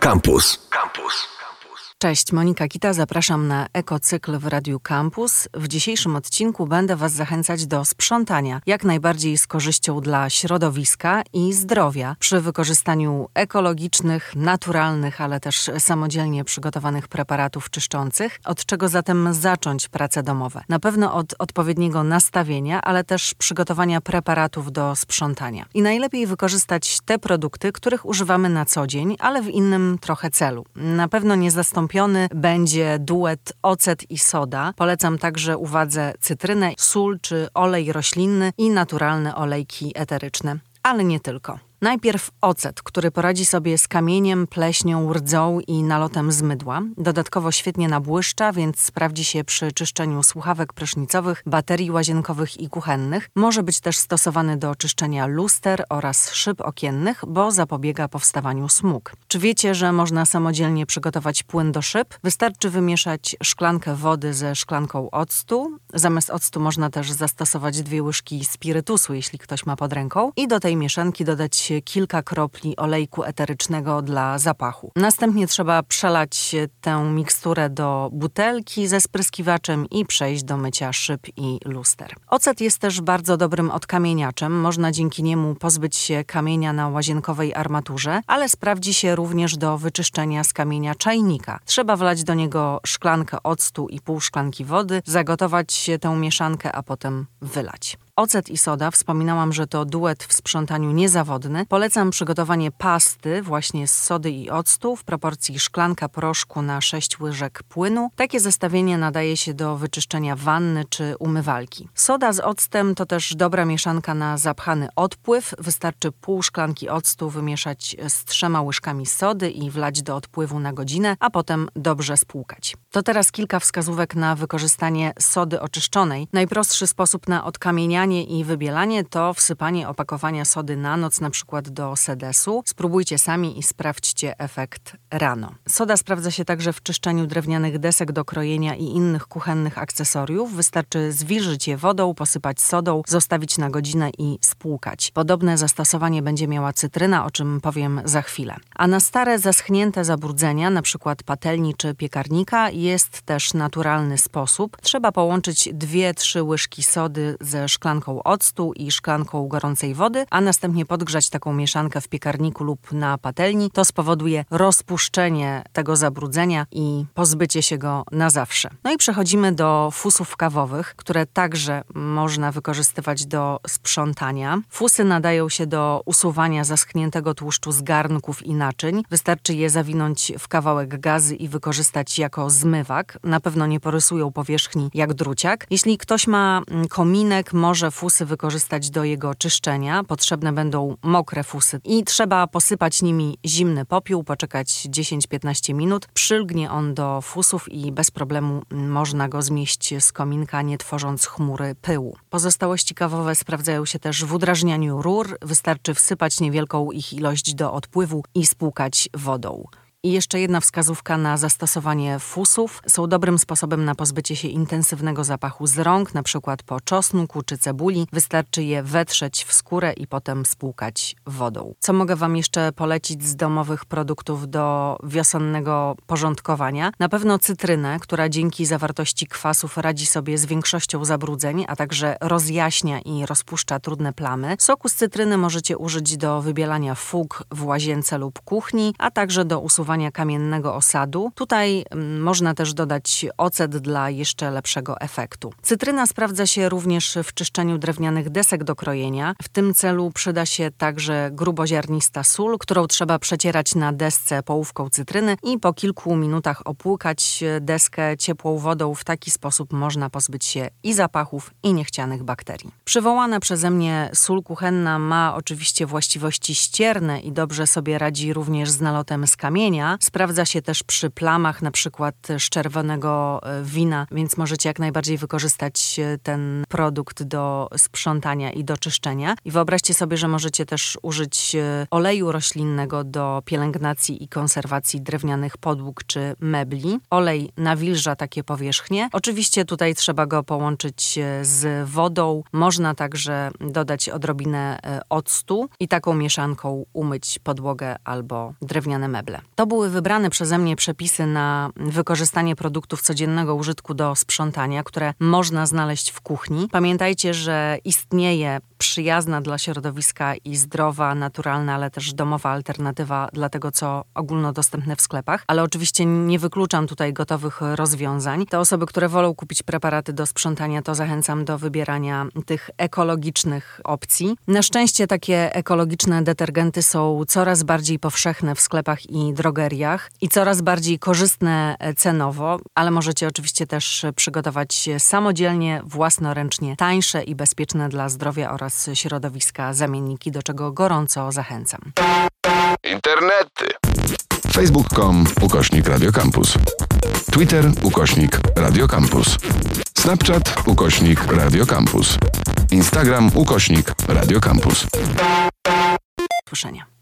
Campus. Cześć, Monika Kita, zapraszam na Ekocykl w Radiu Campus. W dzisiejszym odcinku będę Was zachęcać do sprzątania, jak najbardziej z korzyścią dla środowiska i zdrowia, przy wykorzystaniu ekologicznych, naturalnych, ale też samodzielnie przygotowanych preparatów czyszczących. Od czego zatem zacząć prace domowe? Na pewno od odpowiedniego nastawienia, ale też przygotowania preparatów do sprzątania. I najlepiej wykorzystać te produkty, których używamy na co dzień, ale w innym trochę celu. Na pewno nie zastąpiony będzie duet ocet i soda. Polecam także uwadze cytrynę, sól czy olej roślinny i naturalne olejki eteryczne, ale nie tylko. Najpierw ocet, który poradzi sobie z kamieniem, pleśnią, rdzą i nalotem z mydła. Dodatkowo świetnie nabłyszcza, więc sprawdzi się przy czyszczeniu słuchawek prysznicowych, baterii łazienkowych i kuchennych. Może być też stosowany do czyszczenia luster oraz szyb okiennych, bo zapobiega powstawaniu smug. Czy wiecie, że można samodzielnie przygotować płyn do szyb? Wystarczy wymieszać szklankę wody ze szklanką octu. Zamiast octu można też zastosować 2 łyżki spirytusu, jeśli ktoś ma pod ręką. I do tej mieszanki dodać kilka kropli olejku eterycznego dla zapachu. Następnie trzeba przelać tę miksturę do butelki ze spryskiwaczem i przejść do mycia szyb i luster. Ocet jest też bardzo dobrym odkamieniaczem. Można dzięki niemu pozbyć się kamienia na łazienkowej armaturze, ale sprawdzi się również do wyczyszczenia z kamienia czajnika. Trzeba wlać do niego szklankę octu i pół szklanki wody, zagotować tę mieszankę, a potem wylać. Ocet i soda, wspominałam, że to duet w sprzątaniu niezawodny. Polecam przygotowanie pasty właśnie z sody i octu w proporcji szklanka proszku na 6 łyżek płynu. Takie zestawienie nadaje się do wyczyszczenia wanny czy umywalki. Soda z octem to też dobra mieszanka na zapchany odpływ. Wystarczy pół szklanki octu wymieszać z 3 łyżkami sody i wlać do odpływu na godzinę, a potem dobrze spłukać. To teraz kilka wskazówek na wykorzystanie sody oczyszczonej. Najprostszy sposób na odkamienianie i wybielanie to wsypanie opakowania sody na noc, na przykład do sedesu. Spróbujcie sami i sprawdźcie efekt rano. Soda sprawdza się także w czyszczeniu drewnianych desek do krojenia i innych kuchennych akcesoriów. Wystarczy zwilżyć je wodą, posypać sodą, zostawić na godzinę i spłukać. Podobne zastosowanie będzie miała cytryna, o czym powiem za chwilę. A na stare, zaschnięte zabrudzenia, na przykład patelni czy piekarnika, jest też naturalny sposób. Trzeba połączyć 2-3 łyżki sody ze szklanką octu i szklanką gorącej wody, a następnie podgrzać taką mieszankę w piekarniku lub na patelni. To spowoduje rozpuszczenie tego zabrudzenia i pozbycie się go na zawsze. No i przechodzimy do fusów kawowych, które także można wykorzystywać do sprzątania. Fusy nadają się do usuwania zaschniętego tłuszczu z garnków i naczyń. Wystarczy je zawinąć w kawałek gazy i wykorzystać jako zmywak. Na pewno nie porysują powierzchni jak druciak. Jeśli ktoś ma kominek, może fusy wykorzystać do jego czyszczenia. Potrzebne będą mokre fusy i trzeba posypać nimi zimny popiół, poczekać 10-15 minut. Przylgnie on do fusów i bez problemu można go zmieść z kominka, nie tworząc chmury pyłu. Pozostałości kawowe sprawdzają się też w udrażnianiu rur. Wystarczy wsypać niewielką ich ilość do odpływu i spłukać wodą. I jeszcze jedna wskazówka na zastosowanie fusów. Są dobrym sposobem na pozbycie się intensywnego zapachu z rąk, na przykład po czosnku czy cebuli. Wystarczy je wetrzeć w skórę i potem spłukać wodą. Co mogę Wam jeszcze polecić z domowych produktów do wiosennego porządkowania? Na pewno cytrynę, która dzięki zawartości kwasów radzi sobie z większością zabrudzeń, a także rozjaśnia i rozpuszcza trudne plamy. Soku z cytryny możecie użyć do wybielania fug w łazience lub kuchni, a także do usuwania kamiennego osadu. Tutaj można też dodać ocet dla jeszcze lepszego efektu. Cytryna sprawdza się również w czyszczeniu drewnianych desek do krojenia. W tym celu przyda się także gruboziarnista sól, którą trzeba przecierać na desce połówką cytryny i po kilku minutach opłukać deskę ciepłą wodą. W taki sposób można pozbyć się i zapachów, i niechcianych bakterii. Przywołana przeze mnie sól kuchenna ma oczywiście właściwości ścierne i dobrze sobie radzi również z nalotem z kamienia, dnia. Sprawdza się też przy plamach, na przykład z czerwonego wina, więc możecie jak najbardziej wykorzystać ten produkt do sprzątania i do czyszczenia. I wyobraźcie sobie, że możecie też użyć oleju roślinnego do pielęgnacji i konserwacji drewnianych podłóg czy mebli. Olej nawilża takie powierzchnie. Oczywiście tutaj trzeba go połączyć z wodą. Można także dodać odrobinę octu i taką mieszanką umyć podłogę albo drewniane meble. To były wybrane przeze mnie przepisy na wykorzystanie produktów codziennego użytku do sprzątania, które można znaleźć w kuchni. Pamiętajcie, że istnieje przyjazna dla środowiska i zdrowa, naturalna, ale też domowa alternatywa dla tego, co ogólnodostępne w sklepach. Ale oczywiście nie wykluczam tutaj gotowych rozwiązań. Te osoby, które wolą kupić preparaty do sprzątania, to zachęcam do wybierania tych ekologicznych opcji. Na szczęście takie ekologiczne detergenty są coraz bardziej powszechne w sklepach i drogeriach i coraz bardziej korzystne cenowo, ale możecie oczywiście też przygotować samodzielnie, własnoręcznie tańsze i bezpieczne dla zdrowia oraz środowiska zamienniki, do czego gorąco zachęcam. Internety. facebook.com/Radio Campus, Twitter/Radio Campus, Snapchat/Radio Campus, Instagram/Radio Campus. Usłyszenia.